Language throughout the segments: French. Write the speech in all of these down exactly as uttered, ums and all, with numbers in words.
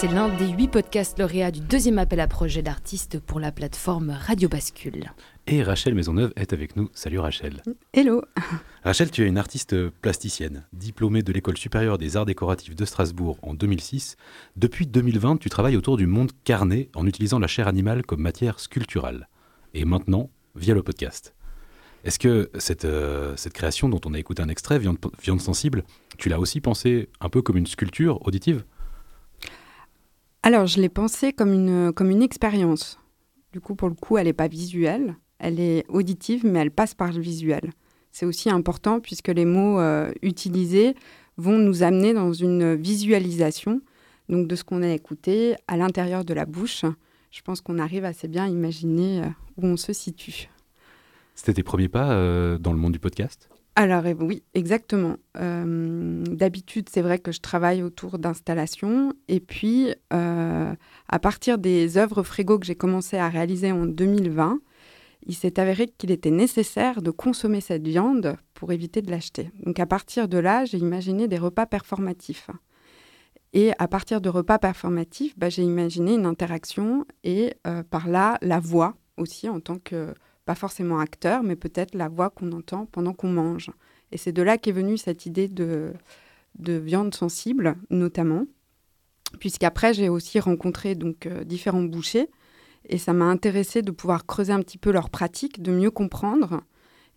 C'est l'un des huit podcasts lauréats du deuxième appel à projets d'artistes pour la plateforme Radio Bascule. Et Rachel Maisonneuve est avec nous. Salut Rachel. Hello. Rachel, tu es une artiste plasticienne, diplômée de l'École supérieure des arts décoratifs de Strasbourg en deux mille six. Depuis deux mille vingt, tu travailles autour du monde carné en utilisant la chair animale comme matière sculpturale. Et maintenant, via le podcast. Est-ce que cette, euh, cette création dont on a écouté un extrait, Viande, Viande sensible, tu l'as aussi pensée un peu comme une sculpture auditive ? Alors, je l'ai pensée comme une, comme une expérience. Du coup, pour le coup, elle n'est pas visuelle, elle est auditive, mais elle passe par le visuel. C'est aussi important puisque les mots euh, utilisés vont nous amener dans une visualisation donc de ce qu'on a écouté à l'intérieur de la bouche. Je pense qu'on arrive assez bien à imaginer euh, où on se situe. C'était tes premiers pas euh, dans le monde du podcast ? Alors oui, exactement. Euh, d'habitude, c'est vrai que je travaille autour d'installations. Et puis, euh, à partir des œuvres frigo que j'ai commencé à réaliser en deux mille vingt, il s'est avéré qu'il était nécessaire de consommer cette viande pour éviter de l'acheter. Donc à partir de là, j'ai imaginé des repas performatifs. Et à partir de repas performatifs, bah, j'ai imaginé une interaction et euh, par là, la voix aussi en tant que... pas forcément acteur, mais peut-être la voix qu'on entend pendant qu'on mange. Et c'est de là qu'est venue cette idée de, de viande sensible, notamment, puisqu'après, j'ai aussi rencontré donc, euh, différents bouchers, et ça m'a intéressée de pouvoir creuser un petit peu leur pratique, de mieux comprendre,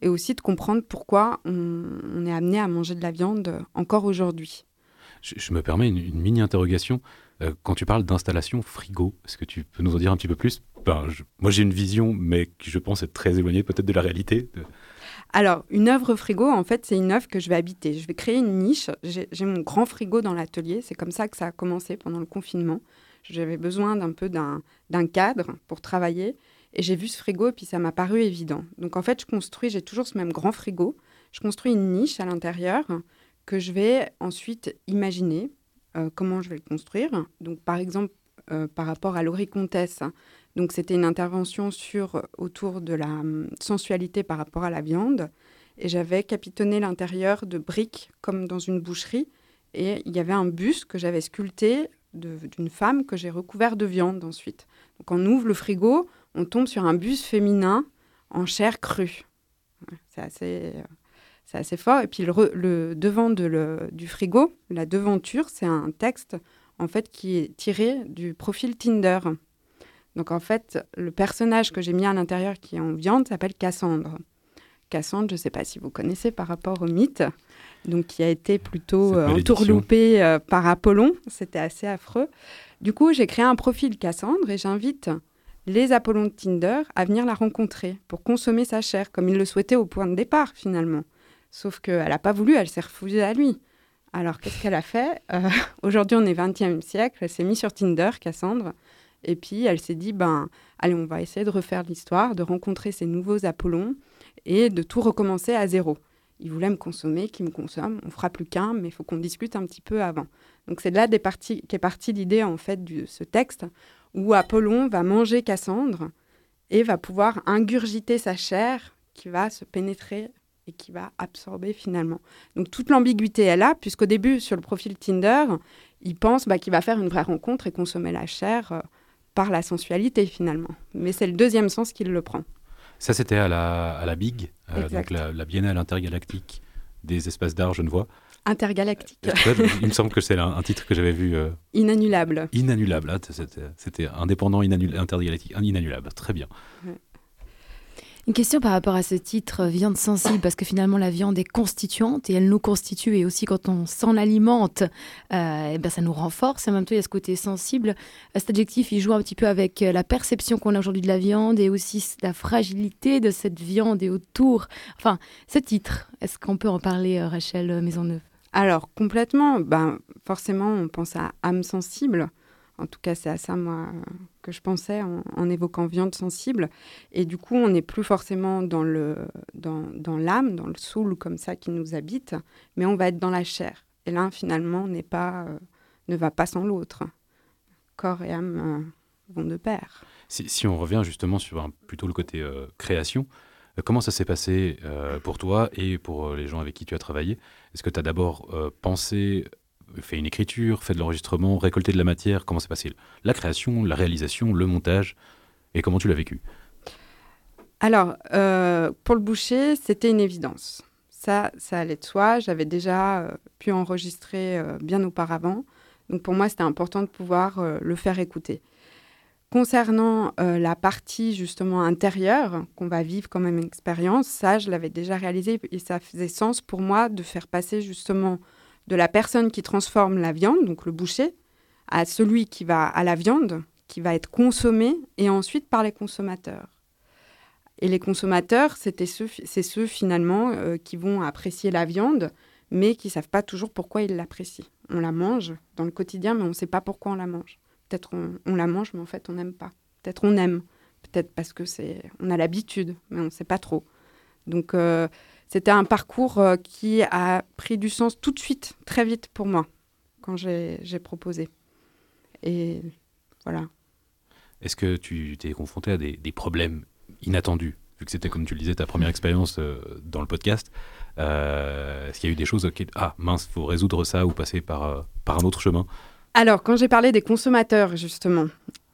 et aussi de comprendre pourquoi on, on est amené à manger de la viande encore aujourd'hui. Je, je me permets une, une mini-interrogation. Euh, quand tu parles d'installation frigo, est-ce que tu peux nous en dire un petit peu plus ? Ben, je, moi, j'ai une vision, mais qui, je pense, est très éloignée peut-être de la réalité. De... Alors, une œuvre frigo, en fait, c'est une œuvre que je vais habiter. Je vais créer une niche. J'ai, j'ai mon grand frigo dans l'atelier. C'est comme ça que ça a commencé pendant le confinement. J'avais besoin d'un peu d'un, d'un cadre pour travailler. Et j'ai vu ce frigo, et puis ça m'a paru évident. Donc, en fait, je construis, j'ai toujours ce même grand frigo. Je construis une niche à l'intérieur que je vais ensuite imaginer euh, comment je vais le construire. Donc, par exemple, euh, par rapport à l'Aurie Comtesse, donc, c'était une intervention sur, autour de la sensualité par rapport à la viande. Et j'avais capitonné l'intérieur de briques, comme dans une boucherie. Et il y avait un buste que j'avais sculpté de, d'une femme que j'ai recouvert de viande ensuite. Donc, on ouvre le frigo, on tombe sur un buste féminin en chair crue. C'est assez, c'est assez fort. Et puis, le, le devant de le, du frigo, la devanture, c'est un texte en fait, qui est tiré du profil Tinder. Donc, en fait, le personnage que j'ai mis à l'intérieur qui est en viande s'appelle Cassandre. Cassandre, je ne sais pas si vous connaissez par rapport au mythe, donc qui a été plutôt euh, entourloupé euh, par Apollon. C'était assez affreux. Du coup, j'ai créé un profil Cassandre et j'invite les Apollons de Tinder à venir la rencontrer pour consommer sa chair, comme ils le souhaitaient au point de départ, finalement. Sauf qu'elle n'a pas voulu, elle s'est refusée à lui. Alors, qu'est-ce qu'elle a fait euh, Aujourd'hui, on est vingtième siècle, elle s'est mise sur Tinder, Cassandre. Et puis, elle s'est dit, ben, allez, on va essayer de refaire l'histoire, de rencontrer ces nouveaux Apollons et de tout recommencer à zéro. Ils voulaient me consommer, qu'ils me consomment, on ne fera plus qu'un, mais il faut qu'on discute un petit peu avant. Donc, c'est de là des parties, qu'est partie l'idée, en fait, de ce texte où Apollon va manger Cassandre et va pouvoir ingurgiter sa chair qui va se pénétrer et qui va absorber finalement. Donc, toute l'ambiguïté est là, puisqu'au début, sur le profil Tinder, il pense bah, qu'il va faire une vraie rencontre et consommer la chair... Euh, par la sensualité, finalement. Mais c'est le deuxième sens qu'il le prend. Ça, c'était à la, à la Big, euh, donc la, la biennale intergalactique des espaces d'art genevois. Intergalactique. Euh, ouais, il me semble que c'est là, un titre que j'avais vu. Euh... Inannulable. Inannulable, hein, c'était, c'était indépendant, inannul... intergalactique, inannulable. Très bien. Ouais. Une question par rapport à ce titre, viande sensible, parce que finalement, la viande est constituante et elle nous constitue. Et aussi, quand on s'en alimente, euh, et ben, ça nous renforce. Et en même temps, il y a ce côté sensible. Cet adjectif, il joue un petit peu avec la perception qu'on a aujourd'hui de la viande et aussi la fragilité de cette viande et autour. Enfin, ce titre, est-ce qu'on peut en parler, Rachel Maisonneuve ? Alors, complètement. Ben, forcément, on pense à âme sensible. En tout cas, c'est à ça, moi, que je pensais en, en évoquant viande sensible. Et du coup, on n'est plus forcément dans, le, dans, dans l'âme, dans le soul comme ça qui nous habite, mais on va être dans la chair. Et l'un, finalement, n'est pas, euh, ne va pas sans l'autre. Corps et âme euh, vont de pair. Si, si on revient justement sur un, plutôt le côté euh, création, euh, comment ça s'est passé euh, pour toi et pour les gens avec qui tu as travaillé ? Est-ce que tu as d'abord euh, pensé... fait une écriture, fait de l'enregistrement, récolté de la matière, comment s'est passé la création, la réalisation, le montage, et comment tu l'as vécu? Alors, euh, pour le boucher, c'était une évidence. Ça, ça allait de soi. J'avais déjà euh, pu enregistrer euh, bien auparavant. Donc, pour moi, c'était important de pouvoir euh, le faire écouter. Concernant euh, la partie, justement, intérieure, qu'on va vivre comme une expérience, ça, je l'avais déjà réalisé et ça faisait sens pour moi de faire passer, justement, de la personne qui transforme la viande, donc le boucher, à celui qui va à la viande, qui va être consommée, et ensuite par les consommateurs. Et les consommateurs, c'était ceux, c'est ceux finalement euh, qui vont apprécier la viande, mais qui ne savent pas toujours pourquoi ils l'apprécient. On la mange dans le quotidien, mais on ne sait pas pourquoi on la mange. Peut-être on, on la mange, mais en fait, on n'aime pas. Peut-être on aime. Peut-être parce que c'est, on a l'habitude, mais on ne sait pas trop. Donc, euh, c'était un parcours euh, qui a pris du sens tout de suite, très vite pour moi, quand j'ai, j'ai proposé. Et voilà. Est-ce que tu t'es confronté à des, des problèmes inattendu, vu que c'était, comme tu le disais, ta première expérience euh, dans le podcast? Euh, est-ce qu'il y a eu des choses qui... Ah, mince, il faut résoudre ça ou passer par, euh, par un autre chemin? Alors, quand j'ai parlé des consommateurs, justement,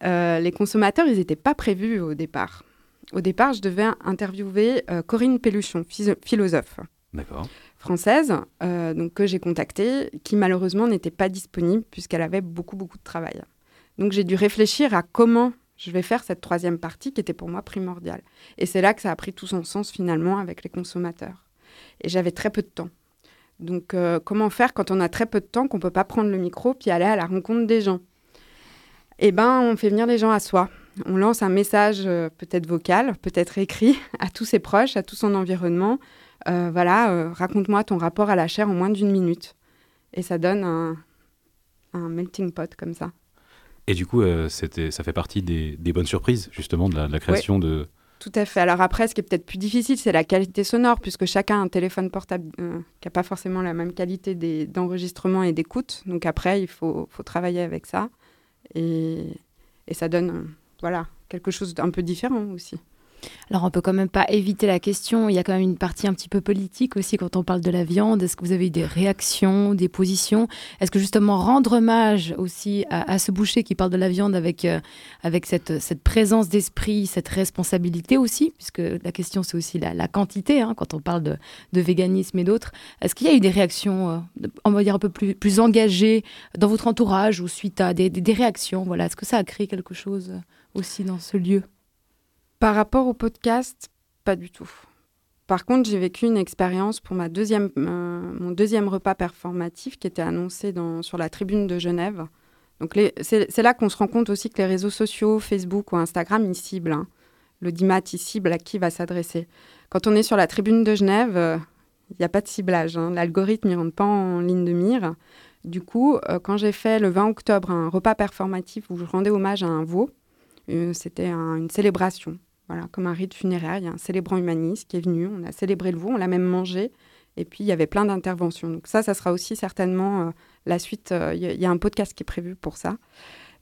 euh, les consommateurs, ils n'étaient pas prévus au départ. Au départ, je devais interviewer euh, Corinne Pelluchon, phys- philosophe D'accord. française, euh, donc, que j'ai contactée, qui malheureusement n'était pas disponible puisqu'elle avait beaucoup, beaucoup de travail. Donc, j'ai dû réfléchir à comment je vais faire cette troisième partie qui était pour moi primordiale. Et c'est là que ça a pris tout son sens finalement avec les consommateurs. Et j'avais très peu de temps. Donc euh, comment faire quand on a très peu de temps, qu'on ne peut pas prendre le micro puis aller à la rencontre des gens? Eh bien, on fait venir les gens à soi. On lance un message euh, peut-être vocal, peut-être écrit, à tous ses proches, à tout son environnement. Euh, voilà, euh, raconte-moi ton rapport à la chair en moins d'une minute. Et ça donne un, un melting pot comme ça. Et du coup, euh, c'était, ça fait partie des, des bonnes surprises, justement, de la, de la création oui, de... Tout à fait. Alors après, ce qui est peut-être plus difficile, c'est la qualité sonore, puisque chacun a un téléphone portable euh, qui n'a pas forcément la même qualité des, d'enregistrement et d'écoute. Donc après, il faut, faut travailler avec ça. Et, et ça donne euh, voilà, quelque chose d'un peu différent aussi. Alors, on ne peut quand même pas éviter la question. Il y a quand même une partie un petit peu politique aussi quand on parle de la viande. Est-ce que vous avez eu des réactions, des positions? Est-ce que justement rendre hommage aussi à, à ce boucher qui parle de la viande avec, euh, avec cette, cette présence d'esprit, cette responsabilité aussi? Puisque la question, c'est aussi la, la quantité hein, quand on parle de, de véganisme et d'autres. Est-ce qu'il y a eu des réactions, euh, on va dire, un peu plus, plus engagées dans votre entourage ou suite à des, des, des réactions voilà. Est-ce que ça a créé quelque chose aussi dans ce lieu? Par rapport au podcast, pas du tout. Par contre, j'ai vécu une expérience pour ma deuxième, euh, mon deuxième repas performatif qui était annoncé dans, sur la tribune de Genève. Donc les, c'est, c'est là qu'on se rend compte aussi que les réseaux sociaux, Facebook ou Instagram, ils ciblent. Hein. L'audimat, ils ciblent à qui va s'adresser. Quand on est sur la tribune de Genève, il euh, n'y a pas de ciblage. Hein. L'algorithme, il ne rentre pas en ligne de mire. Du coup, euh, quand j'ai fait le vingt octobre un repas performatif où je rendais hommage à un veau, euh, c'était un, une célébration. Voilà, comme un rite funéraire, il y a un célébrant humaniste qui est venu, on a célébré le veau, on l'a même mangé, et puis il y avait plein d'interventions. Donc ça, ça sera aussi certainement euh, la suite, euh, y, y a un podcast qui est prévu pour ça.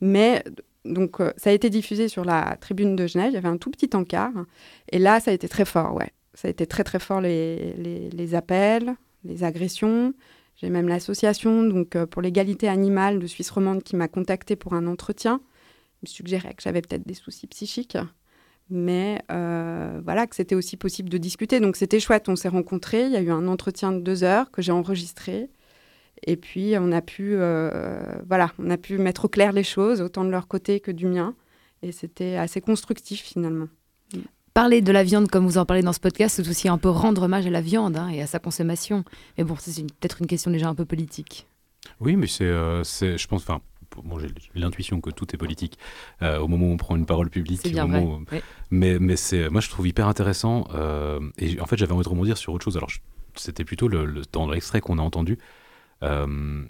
Mais donc, euh, ça a été diffusé sur la tribune de Genève, il y avait un tout petit encart, et là, ça a été très fort, ouais. Ça a été très très fort les, les, les appels, les agressions. J'ai même l'association donc, euh, pour l'égalité animale de Suisse romande qui m'a contactée pour un entretien. Il me suggérait que j'avais peut-être des soucis psychiques. Mais euh, voilà, que c'était aussi possible de discuter. Donc, c'était chouette. On s'est rencontrés. Il y a eu un entretien de deux heures que j'ai enregistré. Et puis, on a pu, euh, voilà, on a pu mettre au clair les choses, autant de leur côté que du mien. Et c'était assez constructif, finalement. Parler de la viande, comme vous en parlez dans ce podcast, c'est aussi un peu rendre hommage à la viande hein, et à sa consommation. Mais bon, c'est une, peut-être une question déjà un peu politique. Oui, mais c'est, euh, c'est je pense... Bon, j'ai l'intuition que tout est politique euh, au moment où on prend une parole publique. C'est bien au moment où... oui. Mais, mais c'est, moi, je trouve hyper intéressant. Euh, et en fait, j'avais envie de rebondir sur autre chose. Alors, je, c'était plutôt le, le, dans l'extrait qu'on a entendu. Euh,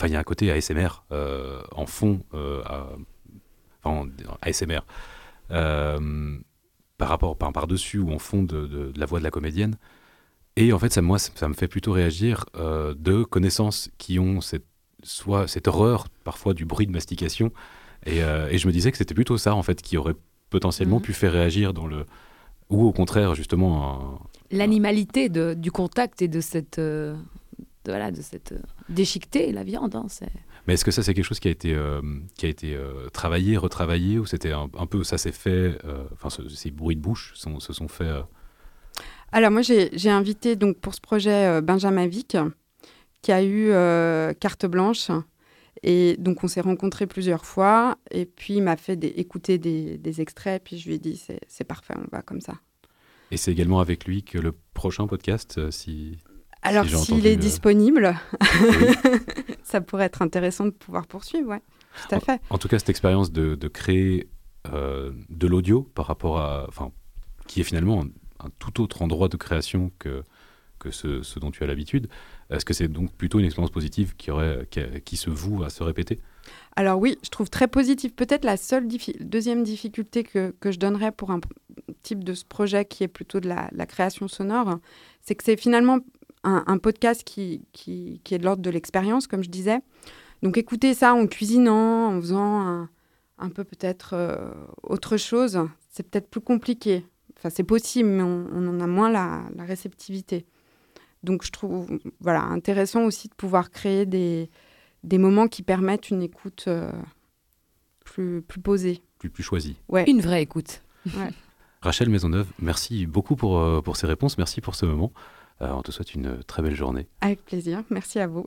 il y a un côté A S M R euh, en fond, euh, à, en, A S M R, euh, par rapport, par, par-dessus ou en fond de, de, de la voix de la comédienne. Et en fait, ça, moi, ça, ça me fait plutôt réagir euh, de connaissances qui ont cette soit cette horreur parfois du bruit de mastication et, euh, et je me disais que c'était plutôt ça en fait qui aurait potentiellement mmh. pu faire réagir dans le ou au contraire justement un, l'animalité un... De, du contact et de cette euh, voilà, de cette euh, déchiqueter la viande. Hein, c'est... Mais est-ce que ça, c'est quelque chose qui a été, euh, qui a été euh, travaillé, retravaillé, ou c'était un, un peu, ça s'est fait, enfin, euh, ce, ces bruits de bouche sont, se sont faits... Euh... Alors moi, j'ai, j'ai invité, donc, pour ce projet, euh, Benjamin Vic, qui a eu euh, carte blanche. Et donc, on s'est rencontrés plusieurs fois. Et puis, il m'a fait des, écouter des, des extraits. Puis, je lui ai dit, c'est, c'est parfait, on va comme ça. Et c'est également avec lui que le prochain podcast, euh, si... Alors, si s'il est le... disponible, oui. Ça pourrait être intéressant de pouvoir poursuivre, ouais, tout à fait. En, en tout cas, cette expérience de, de créer euh, de l'audio par rapport à... Enfin, qui est finalement un, un tout autre endroit de création que, que ce, ce dont tu as l'habitude. Est-ce que c'est donc plutôt une expérience positive qui, aurait, qui, qui se voue à se répéter ? Alors oui, je trouve très positive. Peut-être la seule diffi- deuxième difficulté que, que je donnerais pour un type de ce projet qui est plutôt de la, la création sonore, c'est que c'est finalement... Un, un podcast qui, qui, qui est de l'ordre de l'expérience, comme je disais. Donc, écouter ça en cuisinant, en faisant un, un peu peut-être euh, autre chose, c'est peut-être plus compliqué. Enfin, c'est possible, mais on, on en a moins la, la réceptivité. Donc, je trouve voilà, intéressant aussi de pouvoir créer des, des moments qui permettent une écoute euh, plus, plus posée. Plus, plus choisie. Ouais. Une vraie écoute. Ouais. Rachel Maisonneuve, merci beaucoup pour, euh, pour ces réponses, merci pour ce moment. On te souhaite une très belle journée. Avec plaisir, merci à vous.